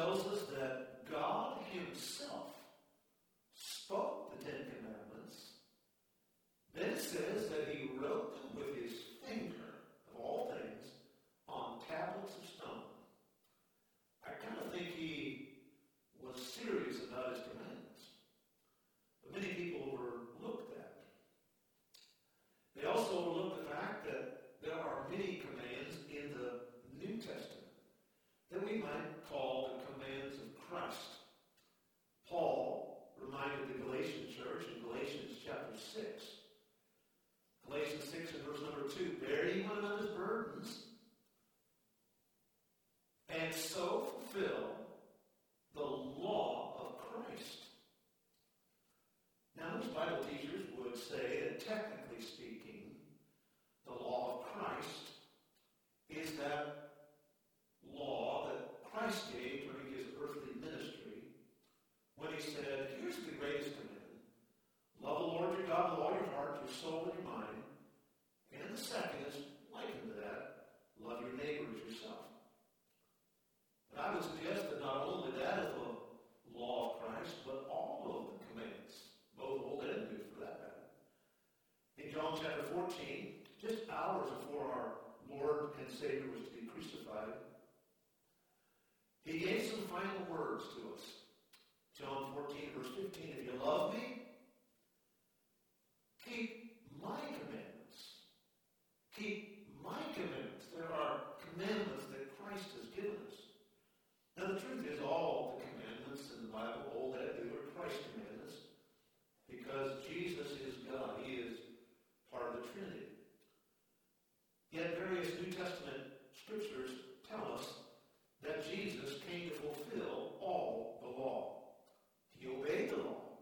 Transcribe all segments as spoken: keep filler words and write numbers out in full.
tells us that God himself spoke the Ten Commandments. Then it says that he wrote them with his finger, of all things, on tablets of stone. I kind of think he was serious about his commandments, but many people overlook that. They also overlook the fact that there are many commands in the New Testament that we might call the commands of Christ. Paul reminded the Galatian church in Galatians chapter six. Galatians six and verse number two, bear ye one another's burdens, and so fulfill the law of Christ. Now, most Bible teachers would say that technically speaking, the law of Christ is that law that Christ gave during his earthly ministry when he said, here's the greatest command. Love the Lord your God with all your heart, your soul, and your mind. And the second is likened to that, love your neighbor as yourself. But I would suggest that not only that is the law of Christ, but all of the commands, both old and new for that matter. In John chapter fourteen, just hours before our Lord and Savior was to be crucified, he gave some final words to us. John fourteen, verse fifteen, if you love me, keep my commandments. Keep my commandments. There are commandments that Christ has given us. Now the truth is all the commandments in the Bible, old and new, are Christ's commandments because Jesus is God. He is part of the Trinity. Yet various New Testament scriptures tell us that Jesus came to fulfill all the law. He obeyed the law.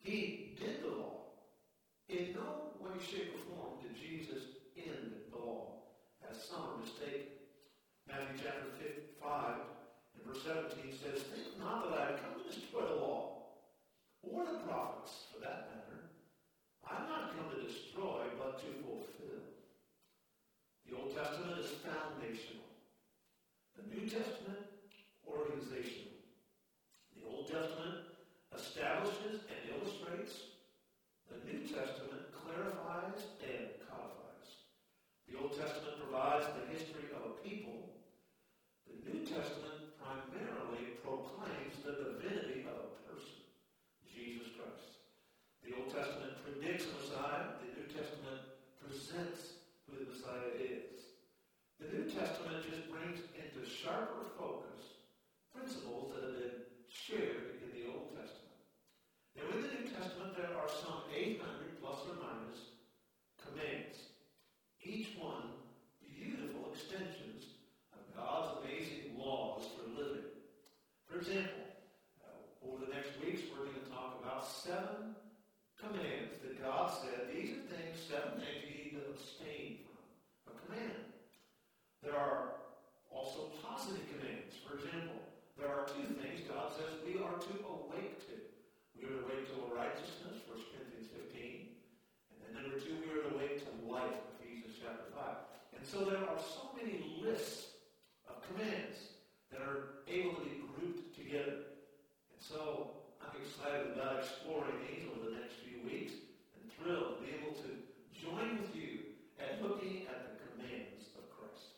He did the law. In no way, shape, or form did Jesus end the law, as some are mistaken. Matthew chapter five and verse seventeen says, think not that I have come to destroy the law, or the prophets, for that matter. I have not come to destroy, but to fulfill. The Old Testament is foundational. The New Testament, organizational. The Old Testament establishes and illustrates. The New Testament clarifies and codifies. The Old Testament provides the history of a people. The New Testament primarily proclaims the divinity of a person, Jesus Christ. The Old Testament predicts Messiah. The New Testament presents who the Messiah is. The New Testament just brings into sharper focus principles that have been shared in the Old Testament. Now in the New Testament there are some eight hundred plus or minus commands, each one beautiful extensions of God's amazing laws for living. For example, uh, over the next weeks we're going to talk about seven commands that God said, these are things, seven things you need to abstain from. A command. There are also positive commands. For example, there are two things God says we are to awake to. We are to awake to righteousness, First Corinthians fifteen. And then number two, we are to awake to life, Ephesians chapter five. And so there are so many lists of commands that are able to be grouped together. And so I'm excited about exploring these over the next few weeks and thrilled to be able to join with you at looking at the commands of Christ.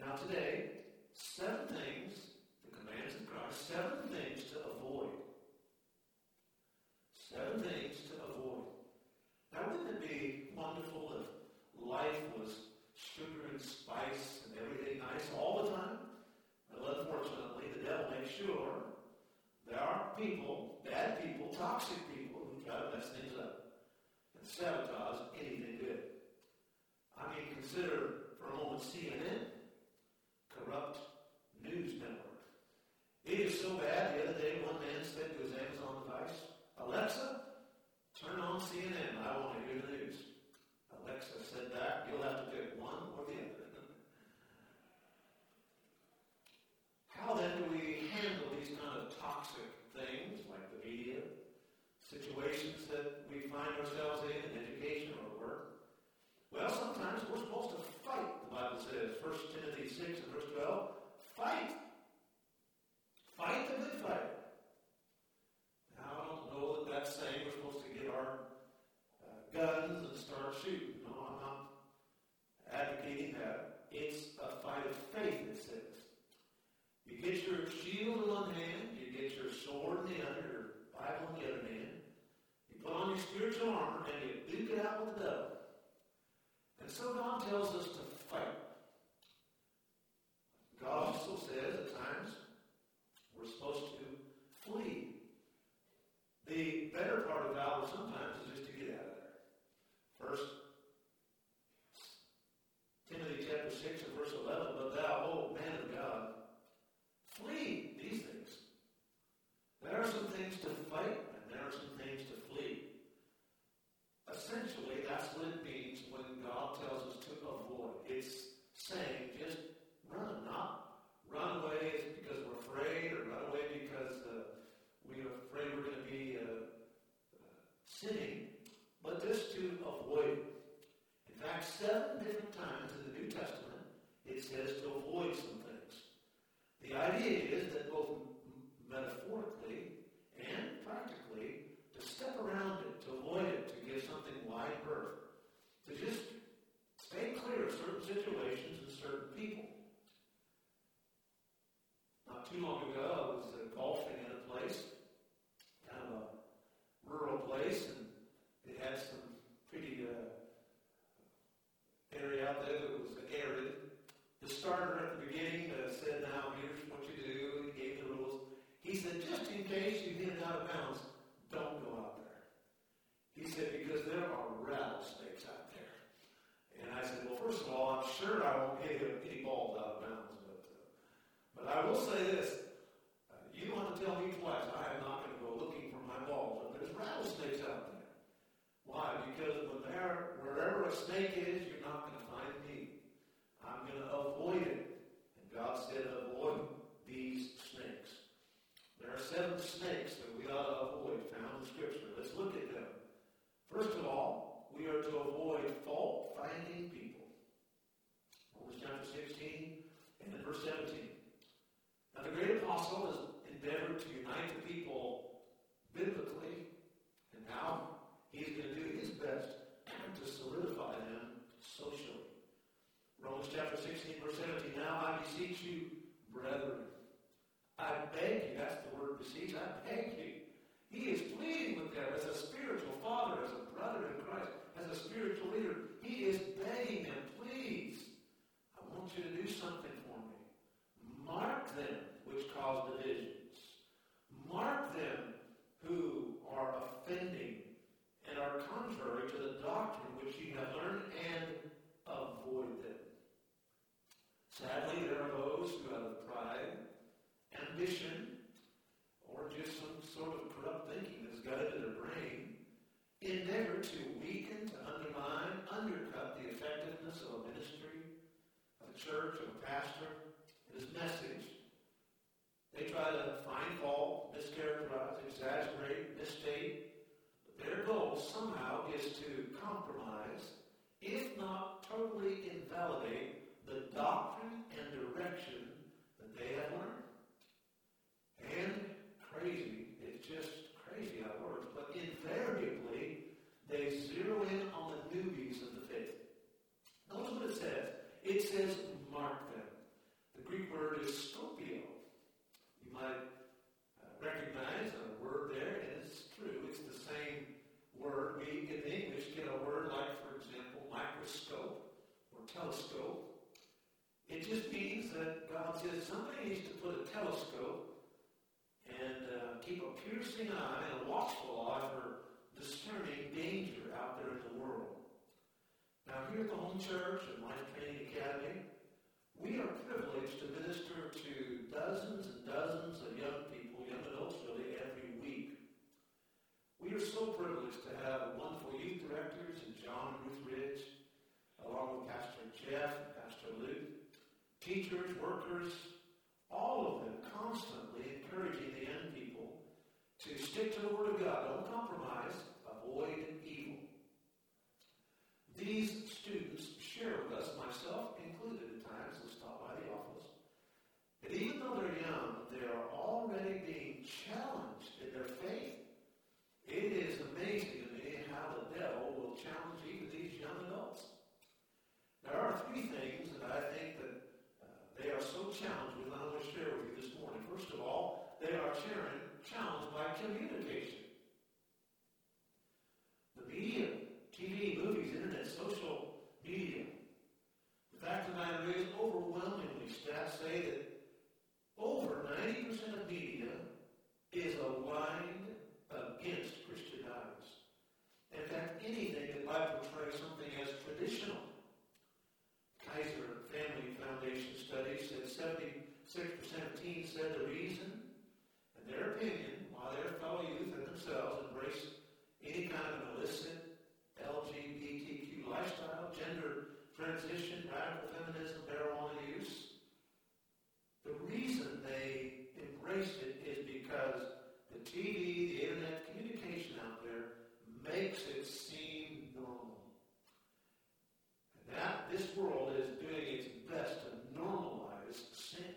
Now today, seven things, the commands of Christ, seven things to avoid. Seven things to avoid. Now wouldn't it be wonderful if life was sugar and spice and everything nice all the time? Well, unfortunately, the devil makes sure there are people, bad people, toxic people who try to mess things up and sabotage anything good. I mean, consider for a moment C N N. Corrupt news network. It is so bad, the other day one man said to his Amazon device, Alexa, turn on C N N. I want to hear the news. Alexa said back, you'll have to pick one or the other. How then do we handle these kind of toxic things like the media, situations that we find ourselves in, in education or work? Well, sometimes we're supposed to fight, the Bible says. First Timothy six and verse twelve, fight get your shield in one hand, you get your sword in the other, your Bible in the other hand, you put on your spiritual armor, and you duke it out with the devil. And so God tells us to fight. God also says at times we're supposed to flee. The better part of valor sometimes is just to get out of there. First Timothy chapter six and verse eleven, but thou, O man of God, flee these things. There are some things to fight, and there are some things to flee. Essentially, that's what it means when God tells us to avoid. It's saying just run, not run away because we're afraid, or run away because uh, we're afraid we're going to be uh, uh, sinning, but just to avoid. In fact, seven different times in the New Testament, it says to avoid some things. The idea is that both metaphorically and practically, to step around it, to avoid it, to give something wide berth, to just stay clear of certain situations and certain people. Not too long ago, I was uh, golfing in a place, kind of a rural place, and it had some pretty uh, area out there that was arid. The starter at the beginning uh, said, now here's what you do, and he gave the rules. He said, just in case you hit it out of bounds, don't go out there. He said, because there are rattlesnakes out there. And I said, well, first of all, I'm sure I won't hit any balls out of bounds. But, uh, but I will say this. Uh, you don't have to tell me twice. I am not going to go looking for my balls. But there's rattlesnakes out there. Why? Because when there, wherever a snake is, you're not going to find me. I'm going to avoid it. And God said, avoid these snakes. There are seven snakes that we ought to avoid found in Scripture. Let's look at them. First of all, we are to avoid fault-finding people. Romans chapter sixteen and then verse seventeen. Now the great apostle has endeavored to unite the people biblically, and now he's going to do his best to solidify them socially. Romans chapter sixteen, verse seventeen. Now I beseech you, brethren, I beg you, that's the word beseech, I beg you. He is pleading with them as a spiritual father, as a brother in Christ, as a spiritual leader. He is begging them, please, I want you to do something for me. Mark them which cause divisions. Mark them who are offending and are contrary to the doctrine which you have learned, and avoid them. Sadly, there are those who out of pride, ambition, or just some sort of corrupt thinking that's got into their brain, endeavor to weaken, to undermine, undercut the effectiveness of a ministry, of a church, of a pastor, and his message. They try to find fault, mischaracterize, exaggerate, misstate. But their goal somehow is to compromise, if not totally invalidate, the doctrine and direction that they have learned. And crazy, it's just crazy how it works, but invariably, they zero in on the newbies of the faith. Notice what it says. It says, mark them. The Greek word is scopio. You might uh, recognize a word there, and it's true. It's the same word. We, in English, get a word like, for example, microscope or telescope. It just means that God says somebody needs to put a telescope and uh, keep a piercing eye and a watchful eye for discerning danger out there in the world. Now, here at the Home Church and Life Training Academy, we are privileged to minister to dozens and dozens of young people, young adults really, every week. We are so privileged to have wonderful youth directors in John Ruthridge, along with Pastor Jeff and Pastor Luke, teachers, workers, all of them constantly encouraging the young people to stick to the Word of God. Don't compromise. Avoid evil. These students share with us, myself included at times, let's stop by the office, that even though they're young, they are already being challenged in their faith. It is amazing to me how the devil will challenge even these young adults. There are three things that I think that uh, they are so challenged with, and I want to share with you this morning. First of all, they are challenged by communication. The media, T V, movies, internet, social media. The fact of the matter is, overwhelmingly, stats say that over ninety percent of media is aligned against Christian values. In fact, anything that might portray something as traditional. Kaiser Family Foundation study said seventy-six percent of teens said the reason, in their opinion, why their fellow youth and themselves embrace any kind of illicit L G B T Q lifestyle, gender transition, radical feminism, marijuana use. The reason they embraced it is because the T V, the internet, communication out there makes it seem normal. And that this world is doing its best to normalize sin.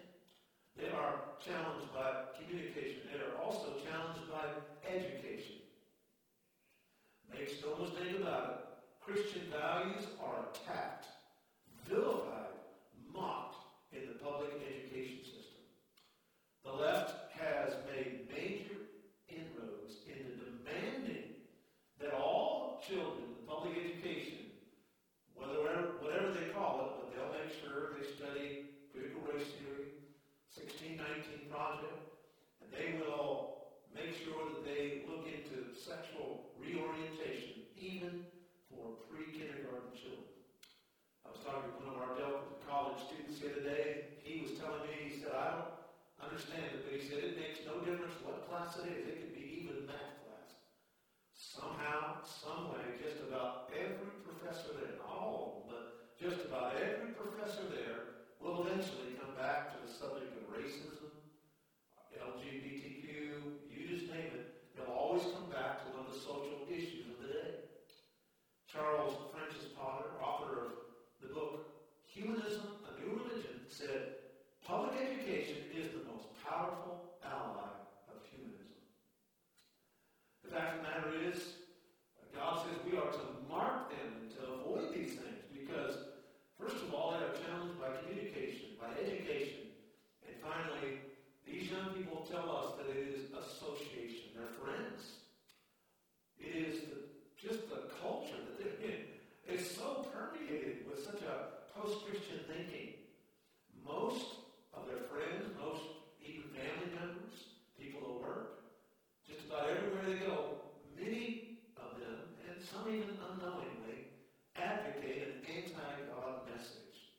They are challenged by communication. They are also challenged by education. Makes no mistake about it. Christian values are attacked, vilified, mocked in the public education system. The left has made major inroads into demanding that all children in public education, whether whatever they call it, but they'll make sure they study critical race theory, sixteen nineteen Project, and they will make sure that they look into sexual reorientation, even for pre-kindergarten children. I was talking to one of our Delta college students the other day. He was telling me, he said, I don't understand it, but he said, it makes no difference what class it is. It could be even math class. Somehow, someway, just about every professor there, not all of them, but just about every professor there will eventually come back to the subject of racism, L G B T Q, you just name it. They'll always come back to one of the social issues of the day. Charles Francis Potter, author of the book Humanism, A New Religion, said, public education is the most powerful ally of humanism. The fact of the matter is, God says we are to mark them and to avoid these things because, first of all, they are challenged by communication, by education, and finally, these young people tell us that it is association, they're friends. It is the, just the culture that they're in. It's so permeated with such a post-Christian thinking. Most of their friends, most even family members, people at work, just about everywhere they go, many of them, and some even unknowingly, advocate an anti-God message.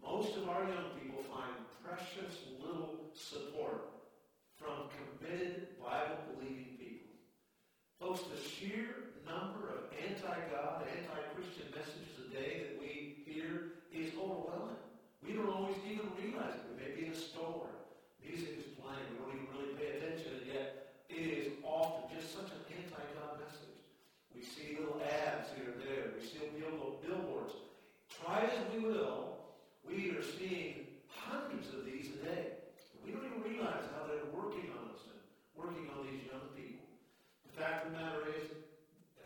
Most of our young people find precious little support from committed, Bible-believing people. Folks, the sheer number of anti-God, anti-Christian messages a day that we hear is overwhelming. We don't always even realize it. We may be in a store. Music is playing. We don't even really pay attention, and yet it is often just such an anti-God message. We see little ads here and there. We see little billboards. Try as we will, we are seeing hundreds of these a day. We don't even realize how they're working on us and working on these young people. The fact of the matter is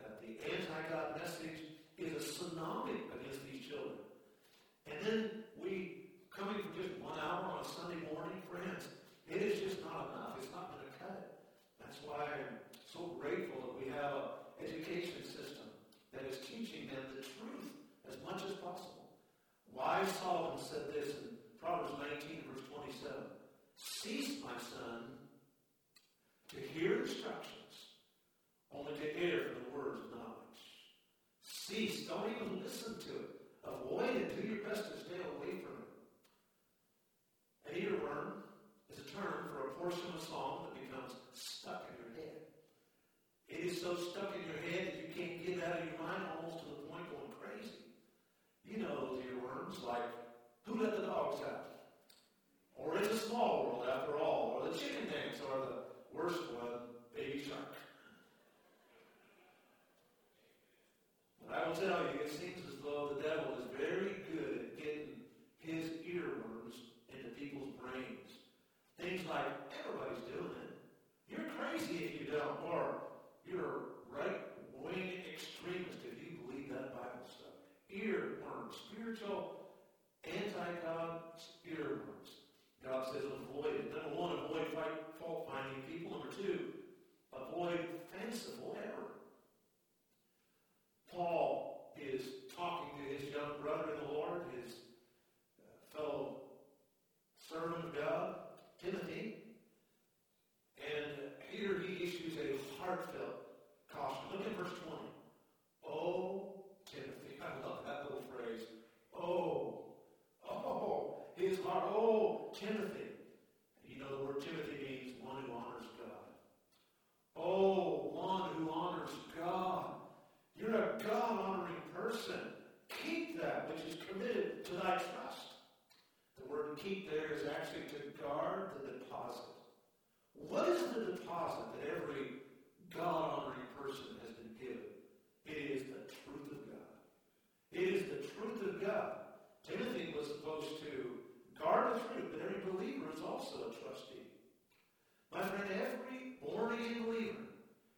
that the anti-God message is a tsunami against these children. And then we, coming from just one hour on a Sunday morning, friends, it is just not enough. It's not going to cut it. That's why I'm so grateful that we have an education system that is teaching them the truth as much as possible. Wise Solomon said this in Proverbs nineteen, verse twenty-seven. Cease, my son, to hear instructions, only to err from the words of knowledge. Cease. Don't even listen to it. Avoid it. Do your best to stay away from it. An earworm is a term for a portion of a song that becomes stuck in your head. It is so stuck in your head that you can't get out of your mind almost to the point going crazy. You know those earworms like, who let the dogs out? Or It's a Small World After All, or the chicken dance, or the worst one, Baby Shark. But I will tell you, it seems as though the devil is very good at getting his earworms into people's brains. Things like, everybody's doing it. You're crazy if you don't, or you're a right-wing extremist if you believe that Bible stuff. Earworms, spiritual anti-God earworms. God says avoid it. Number one, invite fault-finding people. Number two, avoid fanciful error. Paul is talking to his young brother in the Lord, his fellow servant of God, Timothy, and here he issues a heartfelt caution. Look at verse twenty. Oh, Timothy, I love that little phrase. Oh, oh, his heart, oh, Timothy. You know the word Timothy means one who honors God. Oh, one who honors God. You're a God-honoring person. Keep that which is committed to thy trust. The word keep there is actually to guard the deposit. What is the deposit that every God-honoring person has been given? It is the truth of God. It is the truth of God. Timothy was supposed to guard the truth, but every believer is also a trustee. My friend, every born-again believer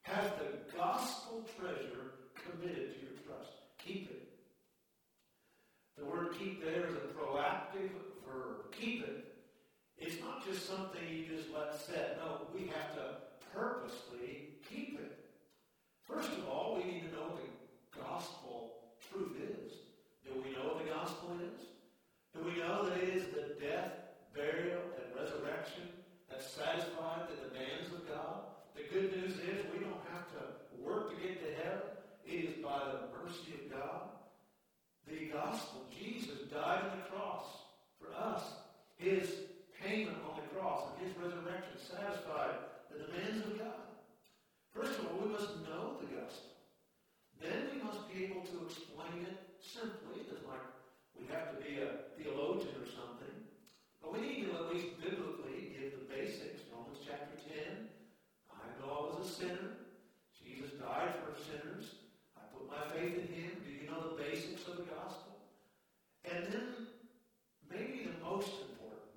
has the gospel treasure committed to your trust. Keep it. The word keep there is a proactive verb. Keep it. It's not just something you just let set. No, we have to purposely keep it. First of all, we need to know what the gospel truth is. Do we know what the gospel is? Do we know that it is the death, burial, and resurrection that satisfied the demands of God? The good news is we don't have to work to get to heaven. It is by the mercy of God. The gospel, Jesus died on the cross for us. His payment on the cross and his resurrection satisfied the demands of God. First of all, we must know the gospel. Then we must be able to explain it simply. It's like we have to be a theologian or something. But we need to at least biblically give the basics. Romans chapter ten, I know I was a sinner. Jesus died for sinners. I put my faith in him. Do you know the basics of the gospel? And then, maybe the most important,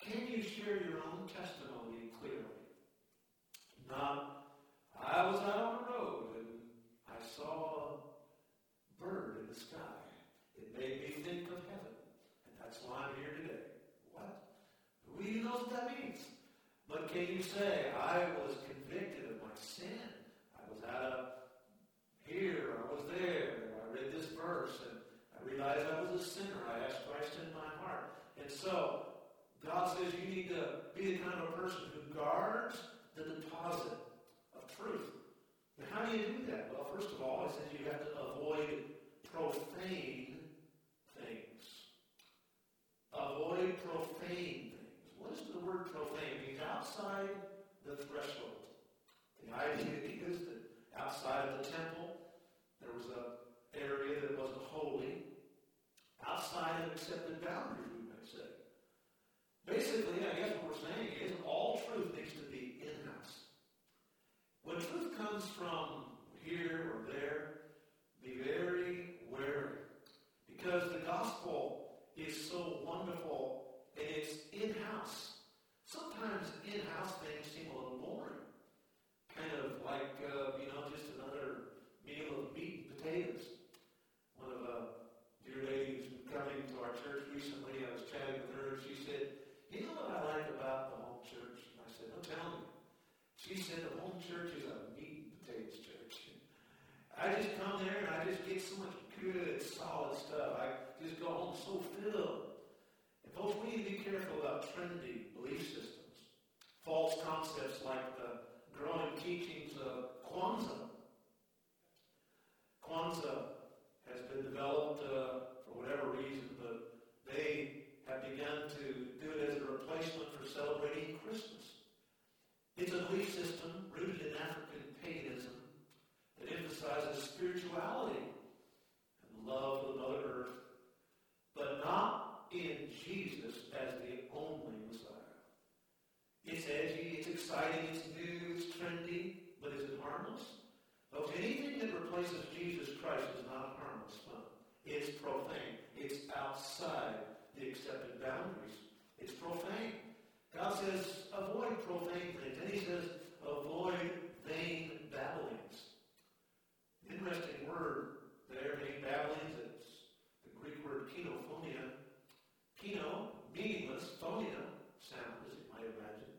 can you share your own testimony clearly? Not, I was out on the road and I saw a bird in the sky. It made me think of heaven. And that's why I'm here today. What? Who knows what that means? But can you say, I was convicted of my sin. I was out here, I was there, I read this verse, and I realized I was a sinner. I asked Christ in my heart. And so, God says you need to be the kind of person who guards the deposit of truth. And how do you do that? Well, first of all, it says you have to avoid profane things. Avoid profane things. What is the word profane? It means outside the threshold. The idea is that outside of the temple, there was an area that wasn't holy. Outside of accepted boundaries, we might say. Basically, I guess what we're saying is all truth needs to be in-house. When truth comes from here or there, be very wary. Because the gospel is so wonderful, and it's in-house. Sometimes in-house things seem a little boring. Kind of like, uh, you know, just another meal of meat and potatoes. One of a dear lady who's been coming to our church recently, I was chatting with her, and she said, you know what I like about the Home Church? And I said, no, tell me. She said, the Home Church is a meat and potatoes church. I just come there, and I just get so much good, solid stuff. I just go home so filled. And folks, we need to be careful about trendy belief systems. False concepts like the growing teachings of Kwanzaa. Kwanzaa has been developed uh, for whatever reason, but they have begun to do it as a replacement for celebrating Christmas. It's a belief system rooted in African paganism that emphasizes spirituality and love of Mother Earth, but not in Jesus as the only Messiah. It's edgy, it's exciting, it's new, it's trendy, but is it harmless? Folks, anything that replaces Jesus Christ is not harmless fun. It's profane. It's outside the accepted boundaries. It's profane. God says, avoid profane things. And he says, avoid vain babblings. Interesting word there, vain babblings. It's the Greek word kinophonia. Kino, meaningless, phonia, sound, as you might imagine.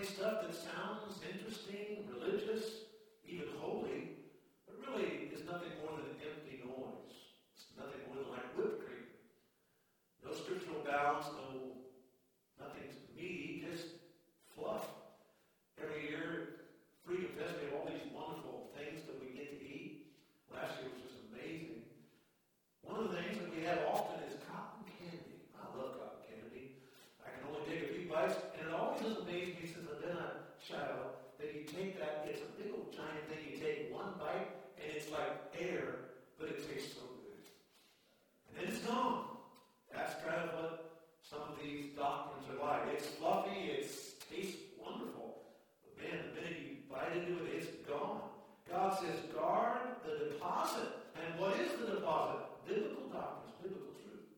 say stuff that sounds interesting, religious, even holy, but really is nothing more than empty noise. It's nothing more than like whipped cream. No scriptural bounds, no nothing to me, just fluff. Every year, free to fest, we have all these wonderful things that we get to eat. Last year was just amazing. One of the things that we have often is cotton candy. I love cotton candy. I can only take a few bites, and it always has amazed me since I've been a child that you take that, it's a big old giant thing, you take one bite, and it's like air, but it tastes so good. And then it's gone. That's kind of what some of these doctrines are like. It's fluffy, it tastes wonderful, but man, the minute you bite into it, it's gone. God says, guard the deposit. And what is the deposit? Biblical doctrines, biblical truth.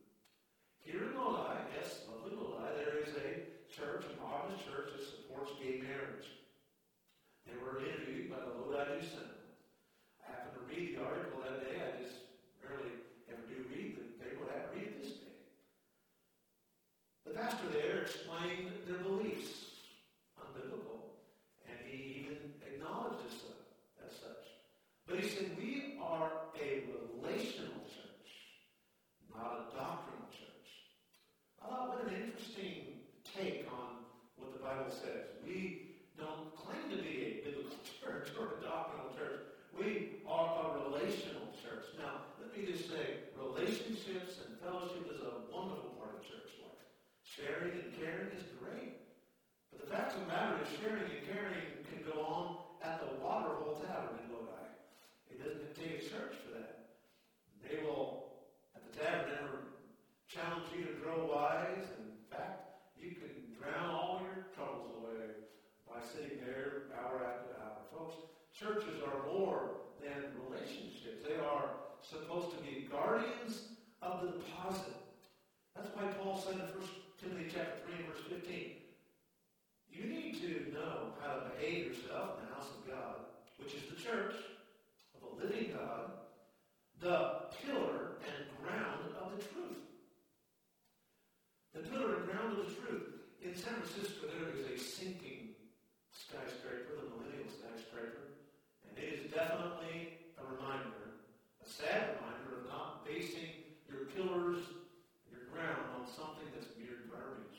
Here in Lodi, yes, lovely Lodi, there is a church, an Harvest church that supports gay marriage. They were interviewed by the Lodi News Center. I happened to read the article that day. I just rarely ever do read the paper. I read it this day. The pastor there explained their beliefs, unbiblical, and he even acknowledged this as such. But he said, we are a relational church, not a doctrinal church. I thought, what an interesting take on what the Bible says. We don't claim to be a biblical church or a doctrinal church. We are a relational church. Now, let me just say, relationships and fellowship is a wonderful part of church life. Sharing and caring is great. But the fact of the matter is, sharing and caring can go on at the Waterhole Tavern in Lodi. It doesn't take a church for that. They will, at the tavern, challenge you to grow wise. In fact, you can drown all your troubles away by sitting there hour after hour. Folks, churches are more than relationships. They are supposed to be guardians of the deposit. That's why Paul said in First Timothy chapter three and verse fifteen, you need to know how to behave yourself in the house of God, which is the church of a living God, the pillar and ground of the truth. The pillar and ground of the truth. In San Francisco, there is a sinking skyscraper, the millennial skyscraper, and it is definitely a reminder, a sad reminder of not basing your pillars, your ground, on something that's mere garbage.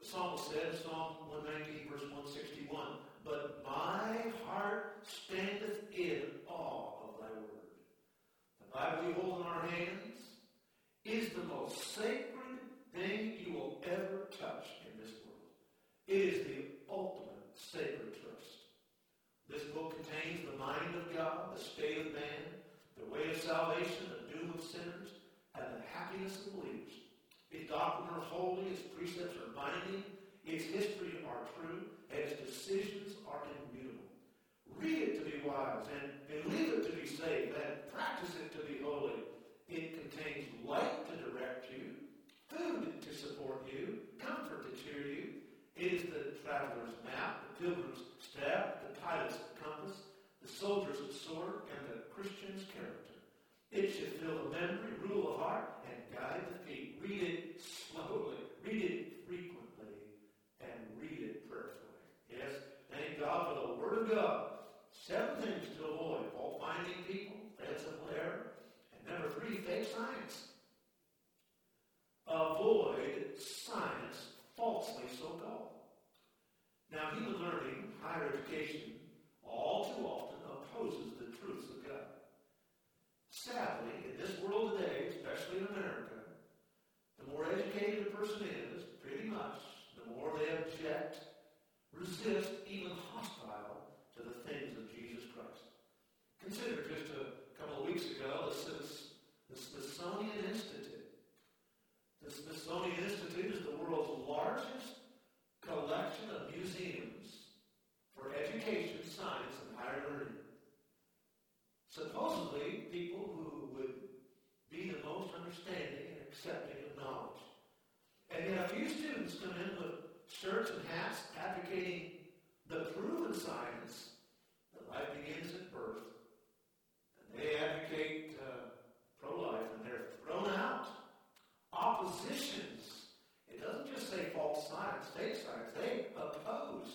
The psalmist says, Psalm one nineteen, verse one sixty-one, but my heart standeth in awe of thy word. The Bible you hold in our hands is the most sacred thing you will ever touch in this world. It is the ultimate sacred trust. This book contains the mind of God, the state of man, the way of salvation, the doom of sinners, and the happiness of believers. Its doctrine are holy, its precepts are binding, its history are true, and its decisions are immutable. Read it to be wise, and believe it to be saved, and practice it to be holy. It contains light to direct you, food to support you, comfort to cheer you. It is the traveler's map, the pilgrim's staff, the pilot's compass, the soldier's sword, and the Christian's character. It should fill the memory, rule the heart, and guide the feet. Read it slowly. Read it frequently. And read it prayerfully. Yes, thank God for the Word of God. Seven things to avoid: fault finding people, fanciful error, and number three, fake science. Avoid science falsely so called. Now, human learning, higher education, all too often opposes the truths of God. Sadly, in this world today, especially in America, the more educated a person is, pretty much, the more they object, resist, even hostile to the things of Jesus Christ. Consider just a couple of weeks ago, the Smithsonian Institute. The Smithsonian Institute is the world's largest collection of museums for education, science, and higher learning. Supposedly, people who would be the most understanding and accepting of knowledge. And yet a few students come in with shirts and hats advocating the proven science that life begins at birth. And they advocate uh, pro-life, and they're thrown out. Oppositions. It doesn't just say false science, fake science. They oppose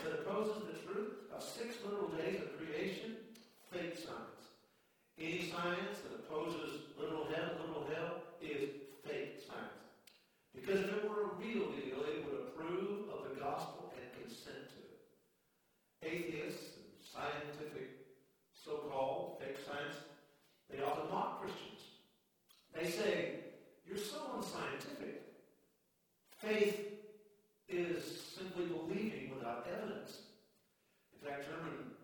science that opposes the truth of six literal days of creation, fake science. Any science that opposes literal hell, literal hell, is fake science. Because if it were a real deal, it would approve of the gospel and consent to it. Atheists and scientific, so-called fake science, they often mock Christians. They say, "You're so unscientific. Faith is simply believing without evidence." In fact, German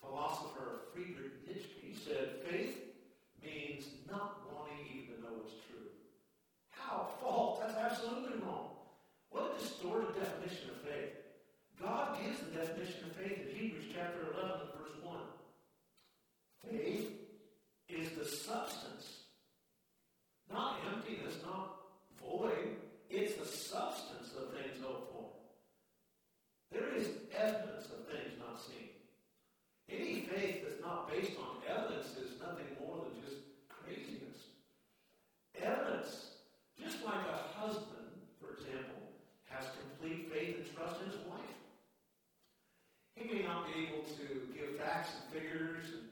philosopher Friedrich Nietzsche said, "Faith means not wanting even to know what's true." How? False. That's absolutely wrong. What a distorted definition of faith. God gives the definition of faith in Hebrews chapter eleven and verse one. Faith is the substance, not emptiness, not void. It's the substance of things hoped for. There is evidence of things not seen. Any faith that's not based on evidence is nothing more than just craziness. Evidence. Just like a husband, for example, has complete faith and trust in his wife. He may not be able to give facts and figures and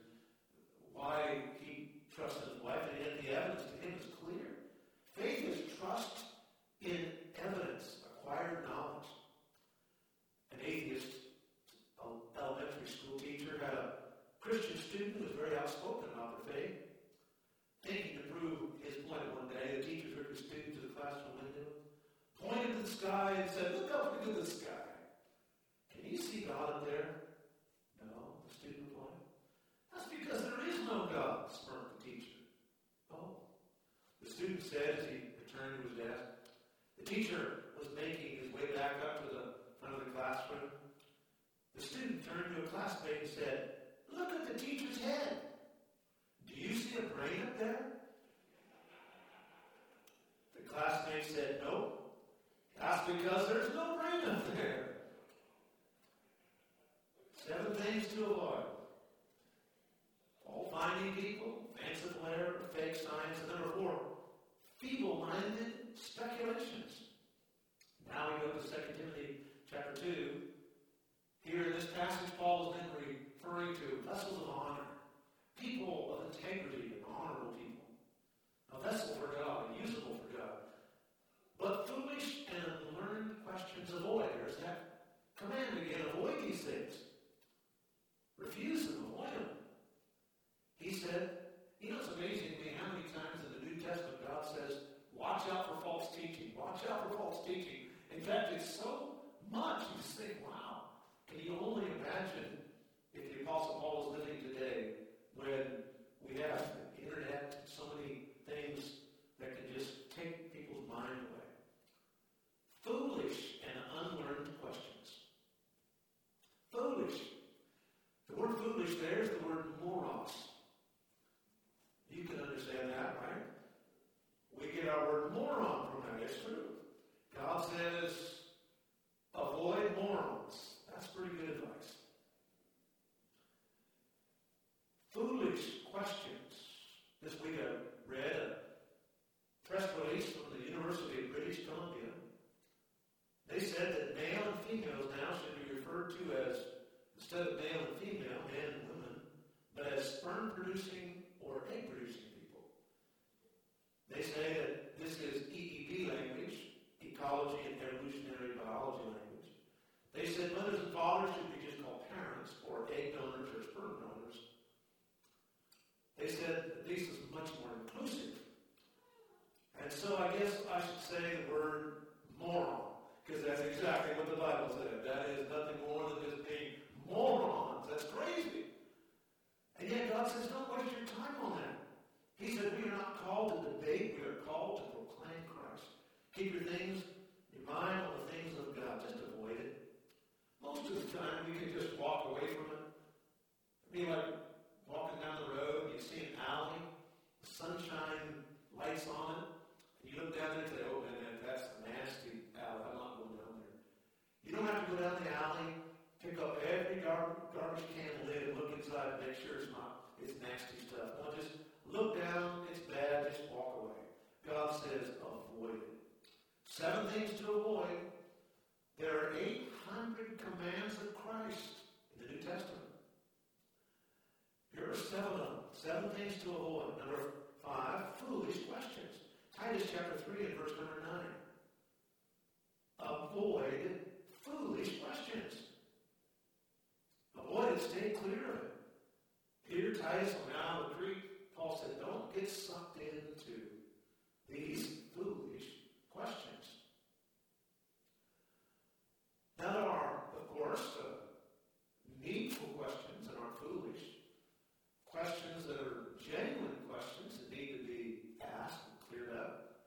why he trusts his wife, and yet the evidence to him is clear. Faith is trust in evidence, acquired knowledge. An atheist elementary school teacher had a Christian student who was very outspoken about their faith. Thinking to prove his point one day, the teacher took his student to the classroom window, pointed to the sky and said, "Look up into the sky. Can you see God up there?" "No," the student replied. "That's because there is no God," smirked the teacher. "Oh." The student said as he returned to his desk. The teacher was making his way back up to the front of the classroom. The student turned to a classmate and said, "Look at the teacher's head. Do you see a brain up there?" The classmate said, "No. That's because there's no brain up there." Seven things to avoid. All finding people, fanciful error, fake science, and number four, feeble-minded speculations. Now we go to Second Timothy chapter two. Here in this passage, Paul is then referring to vessels of honor. People of integrity and honorable people. A vessel for God, usable for God. But foolish and unlearned questions avoid. There's that command again, avoid these things. Refuse them, avoid them. He said, you know, it's amazing to me how many times in the New Testament God says, watch out for false teaching, watch out for false teaching. In fact, it's so much you just think, wow. Can you only imagine if the Apostle Paul was living today? When we have the internet and so many things that can just take people's mind away. Foolish and unlearned questions. Foolish. The word foolish there is the word moros. You can understand that, right? We get our word moron from that. It's true. God says, avoid morons. That's pretty good advice. Foolish questions. This week I read a press release from the University of British Columbia. They said that male and females now should be referred to as, instead of male and female, man and women, but as sperm-producing or egg-producing people. They say that this is E E B language, ecology and evolutionary biology language. They said mothers and fathers should be just called parents or egg donors or sperm donors. They said this is much more inclusive. And so I guess I should say the word moron, because that's exactly what the Bible said. That is nothing more than just being morons. That's crazy. And yet God says, don't waste your time on that. He said, we are not called to debate. We are called to proclaim Christ. Keep your things, your mind on the things of God. Just avoid it. Most of the time, we can just walk away from it. I mean, like, walking down the road, you see an alley, the sunshine lights on it, and you look down there and say, oh man, that's a nasty alley, I'm not going down there. You don't have to go down the alley, pick up every gar- garbage can lid and look inside and make sure it's not, it's nasty stuff. No, just look down, it's bad, just walk away. God says, avoid it. Seven things to avoid. There are eight hundred commands of Christ. two oh one, number five, foolish questions. Titus chapter three and verse number nine. Avoid foolish questions. Avoid it. Stay clear of it. Peter, Titus, and now the Greek, Paul said, don't get sucked into these foolish questions. Now there are, of course, uh, needful questions that aren't foolish. Questions that are genuine questions that need to be asked and cleared up.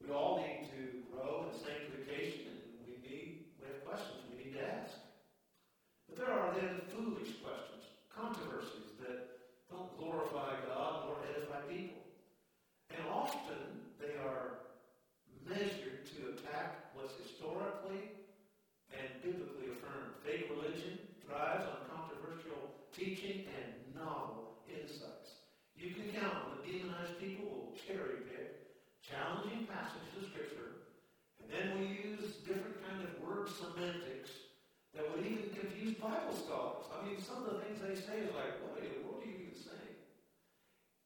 We all need to grow in sanctification, and we need, we have questions we need to ask. But there are then foolish questions, controversies that don't glorify God nor edify people. And often they are measured to attack what's historically and biblically affirmed. Fake religion thrives on controversial teaching and novel insights. You can count on the demonized people will cherry pick challenging passages of Scripture, and then we use different kind of word semantics that would even confuse Bible scholars. I mean, some of the things they say is like, what in the world are you even saying?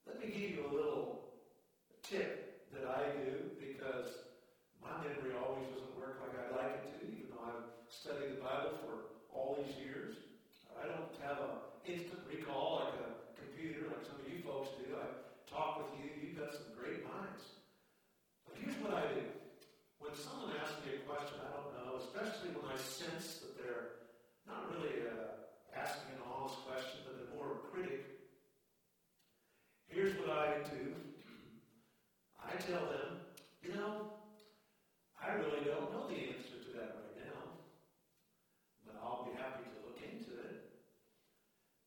Let me give you a little tip that I do, because my memory always doesn't work like I'd like it to, even though I've studied the Bible for all these years. I don't have an instant recall like a computer, like some of you folks do. I talk with you. You've got some great minds. But here's what I do. When someone asks me a question I don't know, especially when I sense that they're not really uh, asking an honest question, but they're more a critic, here's what I do. I tell them, you know, I really don't know the answer to that right now, but I'll be happy to look into it.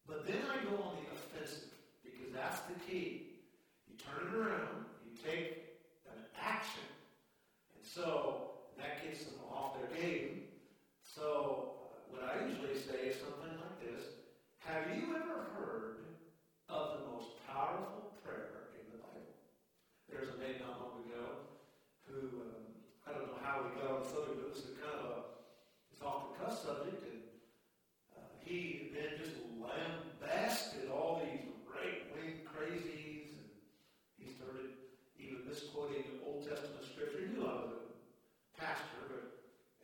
But then I go on the offensive, because that's the key. You turn it around, you take an action. And so that gets them off their game. So uh, what I usually say is something like this. Have you ever heard of the most powerful prayer in the Bible? There's a man not long ago who, um, I don't know how he got on the subject, but it was a kind of a, it's off the cuff subject, and uh, he then just lambasted all these right-wing crazies, and he started even misquoting the Old Testament Scripture. He knew I was a pastor, but,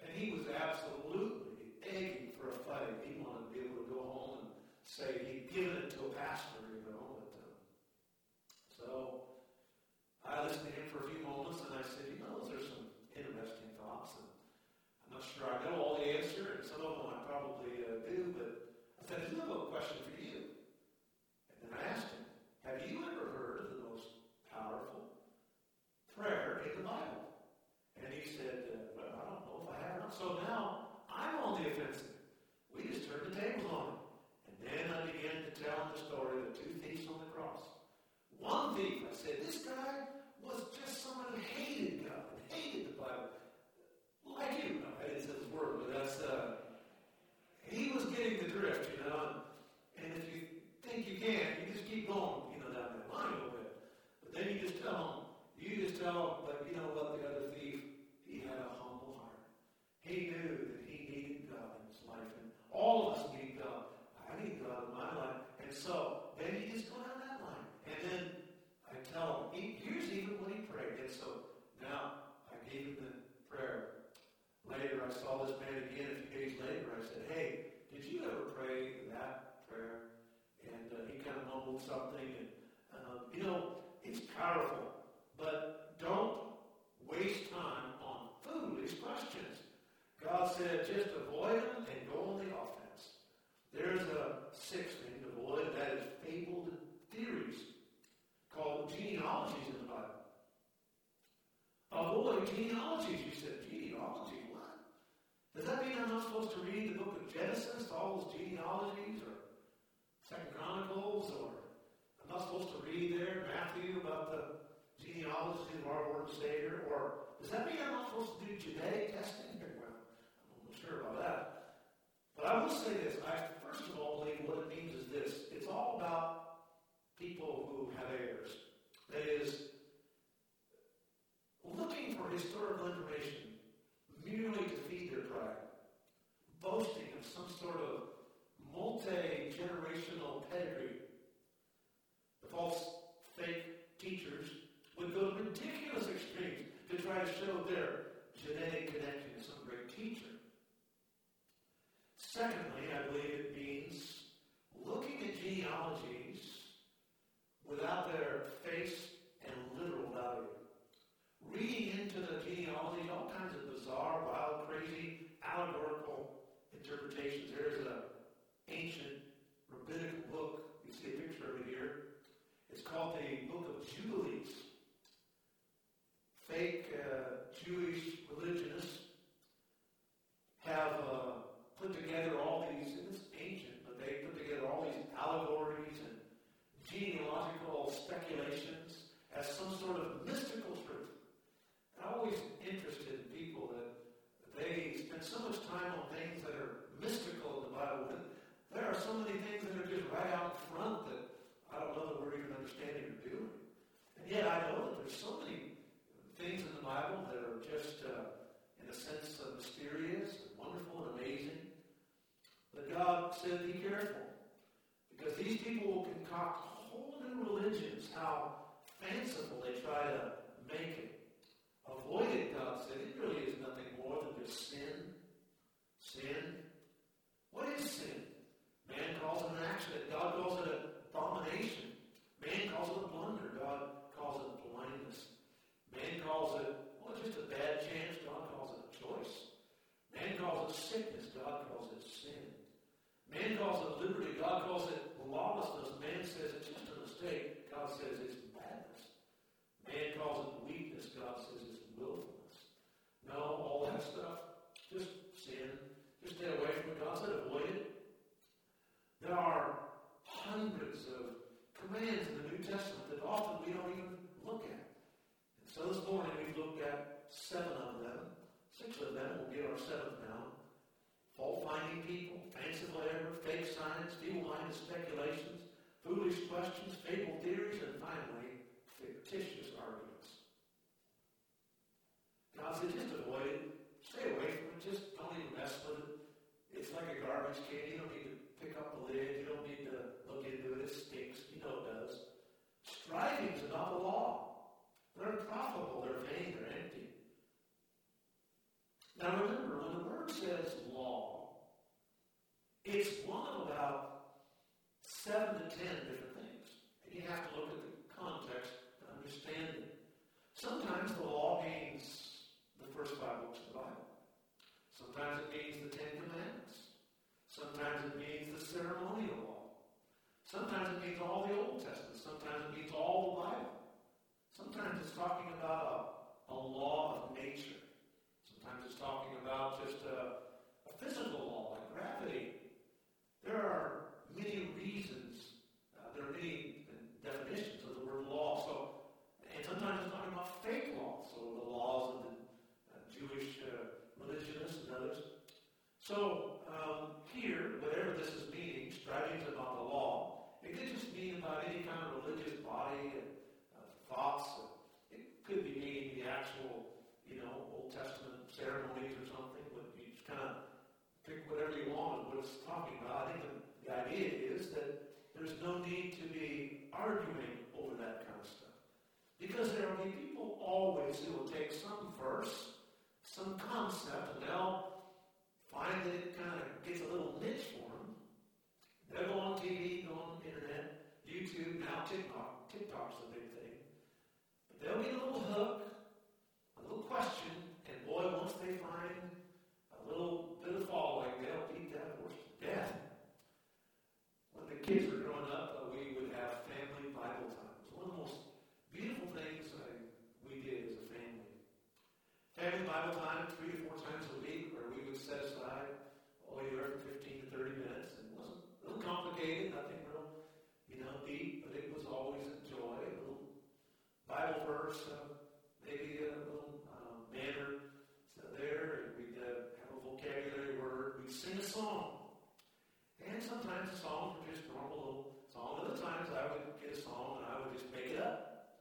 and he was absolutely egging for a fight. He wanted to be able to go home and say he'd given it to a pastor, you know. But, um, so I listened to him for a few moments, and I said, you know, those are some interesting thoughts, and I'm not sure I know all the answer, and some of them I probably uh, do, but I said, there's a little question for you. And then I asked him, have you ever heard of the most powerful prayer in the Bible? And he said, uh, well, I don't know if I have or not. So now I'm on the offensive. We just turned the tables on him. And then I began to tell him the story of the two thieves on the cross. One thief, I said, this guy was just someone who hated God and hated the Bible. Like you. I didn't say this word, but that's, uh, he was getting the drift, you know. And if you think you can, you just keep going, you know, down that line a little bit. But then you just tell him, You just tell him, but you know what, the other thief, he had a humble heart. He knew that he needed God in his life, and all of us need God. I need God in my life. And so, then you just go down that line. And then I tell him, he, here's even what he prayed. And so, now, I gave him the prayer. Later, I saw this man again a few days later. I said, hey, did you ever pray that prayer? And uh, he kind of mumbled something. And, um, you know, it's powerful. But don't waste time on foolish questions. God said just avoid them and go on the offense. There's a sixth thing to avoid, that is fabled theories called genealogies in the Bible. Avoid genealogies. You said, genealogy, what? Does that mean I'm not supposed to read the book of Genesis, all those genealogies, or Second Chronicles, or I'm not supposed to read there Matthew about the genealogy of our Lord and Savior? Or does that mean I'm not supposed to do genetic testing? Well, I'm not sure about that. But I will say this. I first of all believe what it means is this. It's all about people who have heirs. That is, looking for historical information merely to feed their pride. Boasting of some sort of multi-generational pedigree. The false Secondly, I believe it means looking at genealogies without their face and literal value. Reading into the genealogies all kinds of bizarre, wild, crazy, allegorical interpretations. There's an ancient rabbinic book. You see a picture of it here. It's called the Book of Jubilees. Fake uh, Jewish religionists have uh, put together all these, and it's ancient, but they put together all these allegories and genealogical speculations as some sort of mystical truth. And I'm always interested in people that they spend so much time on things that are mystical in the Bible. And there are so many things that are just right out front that I don't know that we're even understanding or doing. And yet I know that there's so many things in the Bible that are just, uh, in a sense, uh, mysterious and wonderful and amazing. But God said, be careful. Because these people will concoct whole new religions, how fanciful they try to make it. Avoid it, God said. It really is nothing more than just sin. Sin. What is sin? Man calls it an accident. God calls it an abomination. Man calls it blunder. God calls it blindness. Man calls it, well, just a bad chance. God calls it a choice. Man calls it sickness. God calls it sin. Man calls it liberty. God calls it lawlessness. Man says it's just a mistake. God says it's badness. Man calls it weakness. God says it's willfulness. No, all that stuff, just sin. Just stay away from it. God said avoid it. There are hundreds of commands in the New Testament that often we don't even look at. And so this morning we've looked at seven of them. Six of them. We'll get our seventh now. Fault-finding people, fanciful error, fake science, feeble-minded speculations, foolish questions, fable theories, and finally, fictitious arguments. God said, just avoid it. Stay away from it. Just don't even mess with it. It's like a garbage can. You don't need to pick up the lid. You don't need to look into it. It stinks. You know it does. Strivings are not the law. They're unprofitable. They're vain. They're empty. Now remember, when the word says law, it's one of about seven to ten different things. And you have to look at the context to understand it. Sometimes the law means the first five books of the Bible. Sometimes it means the Ten Commandments. Sometimes it means the ceremonial law. Sometimes it means all the Old Testament. Sometimes it means all the Bible. Sometimes it's talking about a, a law of nature. Sometimes it's talking about just a, a physical law, like gravity. There are many reasons, uh, there are many definitions of the word law. So, and sometimes it's talking about fake law, so the laws of the uh, Jewish uh, religionists and others. So um, here, whatever this is meaning, strivings about the law, it could just mean about any kind of religious body and uh, thoughts. And it could be meaning the actual, you know, Old Testament ceremonies or something, but you just kind of pick whatever you want of what it's talking about. I think the, the idea is that there's no need to be arguing over that kind of stuff. Because there will be people always who will take some verse, some concept, and they'll find that it kind of gets a little niche for them. They'll go on T V, go on the internet, YouTube, now TikTok. TikTok's the big thing. But they'll get a little hook, a little question, and boy, once they find a little bit of following, they'll beat that horse to death. When the kids were growing up, uh, we would have family Bible time. It's one of the most beautiful things uh, we did as a family. Family Bible time three to four times a week, where we would set aside all year for fifteen to thirty minutes. And it wasn't a little complicated, nothing real, you know, deep, but it was always a joy. A little Bible verse, uh, maybe a little uh, manner there, and we'd uh, have a vocabulary word. We'd sing a song. And sometimes the songs were just normal little songs. Other times I would get a song and I would just make it up.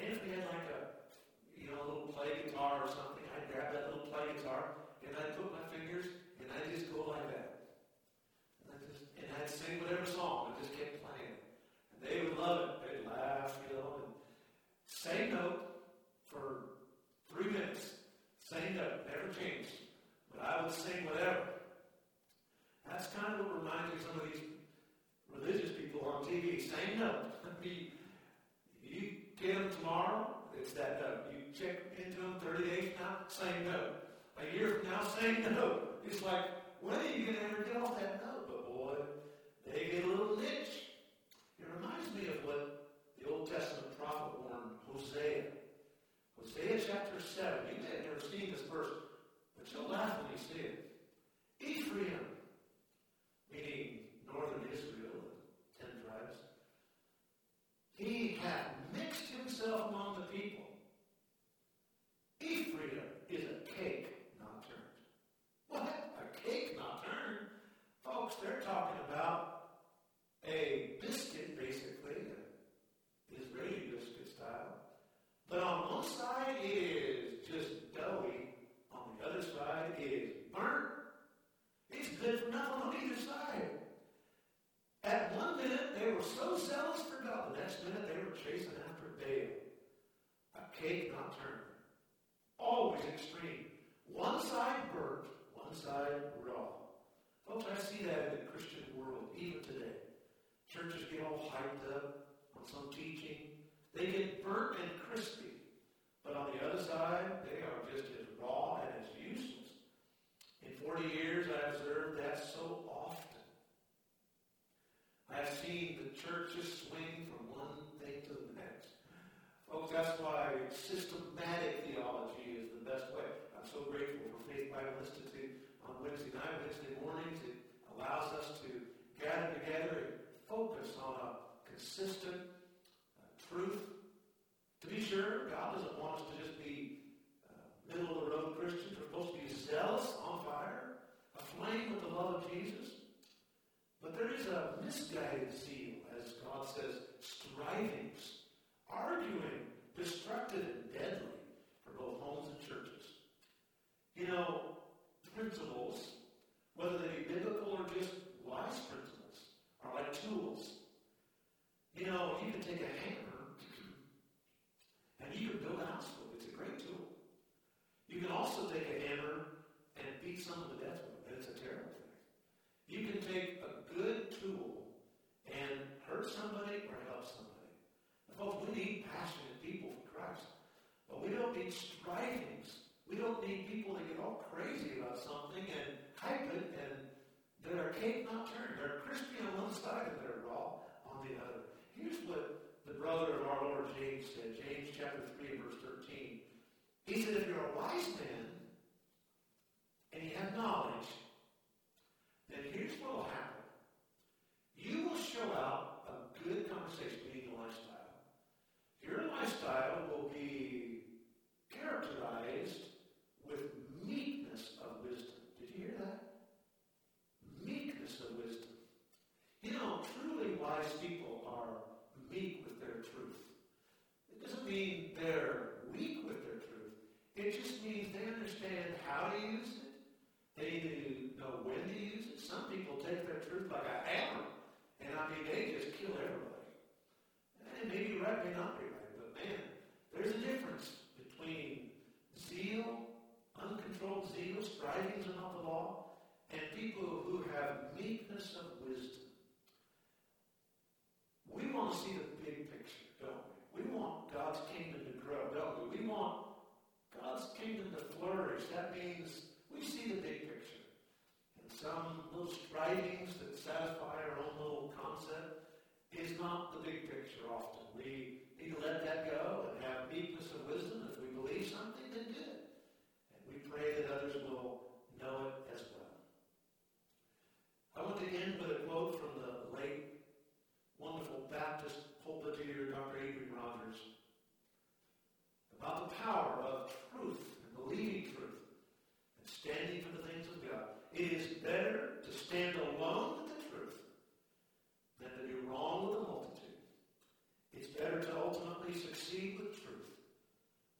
And if we had like a, you know, a little play guitar or something, I'd grab that little play guitar and I'd put my fingers and I'd just go like that. And I'd, just, and I'd sing whatever song. I just kept playing it. And they would love it. They'd laugh, you know, and same note for three minutes. Same note, never changed. But I would sing whatever. signed up. We, you get them tomorrow, it's that note. You check into them thirty days from now, same note. A year from now, same note. It's like, when are you going to ever get off that note? But boy, they get a little itch. It reminds me of what the Old Testament prophet warned Hosea. Hosea chapter seven. You may have never seen this verse, but you'll laugh when you see it. Ephraim, meaning northern Israel, the ten tribes, he hath mixed himself among the people. Ephraim is a cake not turned. What? A cake not turned? Folks, they're talking about a biscuit, basically, Israeli biscuit style. But on one side it is just doughy. On the other side it is burnt. It's good for nothing on either side. At one minute, they were so zealous for God. The next minute, they were chasing after Baal. A cake not turned. Always extreme. One side burnt, one side raw. Folks, I see that in the Christian world, even today. Churches get all hyped up on some teaching. They get burnt and crispy. But on the other side, they are just as raw and as useless. In forty years, I observed that so often. I've seen the church just swing from one thing to the next. Folks, that's why systematic theology is the best way. I'm so grateful for Faith Bible Institute on Wednesday night, Wednesday mornings. It allows us to gather together and focus on a consistent uh, truth. To be sure, God doesn't want us to just be uh, middle-of-the-road Christians. We're supposed to be zealous, on fire, aflame with the love of Jesus. But there is a misguided zeal, as God says, strivings, arguing, destructive and deadly for both homes and churches. You know, principles, whether they be biblical or just wise principles, are like tools. You know, you can take a hammer and you can build a house with it. It's a great tool. You can also take a hammer and beat someone to death with it. It's a terrible thing. You can take a good tool and hurt somebody or help somebody. And folks, we need passionate people for Christ. But we don't need strivings. We don't need people that get all crazy about something and hype it and they're a cake not turned. They're crispy on one side and they're raw on the other. Here's what the brother of our Lord James said. James chapter three, verse thirteen. He said, if you're a wise man and you have knowledge, and here's what will happen. You will show out a good conversation, meaning a lifestyle. Your lifestyle will be characterized with meekness of wisdom. Did you hear that? Meekness of wisdom. You know, truly wise people are meek with their truth. It doesn't mean they're weak with their truth. It just means they understand how to use it. They know when to use it. Some people take their truth like a hammer, and I mean, they just kill everybody. And it may be right, may not be right, but man, there's a difference between zeal, uncontrolled zeal, strivings and all the law, and people who have meekness of wisdom. We want to see the big picture, don't we? We want God's kingdom to grow, don't we? We want God's kingdom to flourish. That means we see the big picture. And some little strivings that satisfy our own little concept is not the big picture often. We need to let that go and have meekness of wisdom. If we believe something, then do it. And we pray that others will know it as well. I want to end with a quote from the late, wonderful Baptist pulpiteer, Doctor Adrian Rogers, about the power of truth and believing truth. Standing for the things of God. It is better to stand alone with the truth than to be wrong with the multitude. It's better to ultimately succeed with truth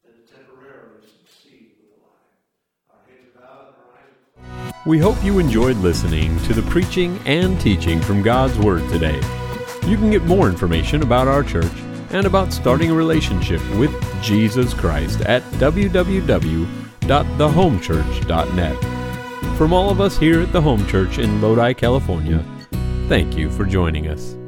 than to temporarily succeed with a lie. Our heads are bowed and our eyes are closed. We hope you enjoyed listening to the preaching and teaching from God's Word today. You can get more information about our church and about starting a relationship with Jesus Christ at w w w dot the home church dot net. From all of us here at the Home Church in Lodi, California, thank you for joining us.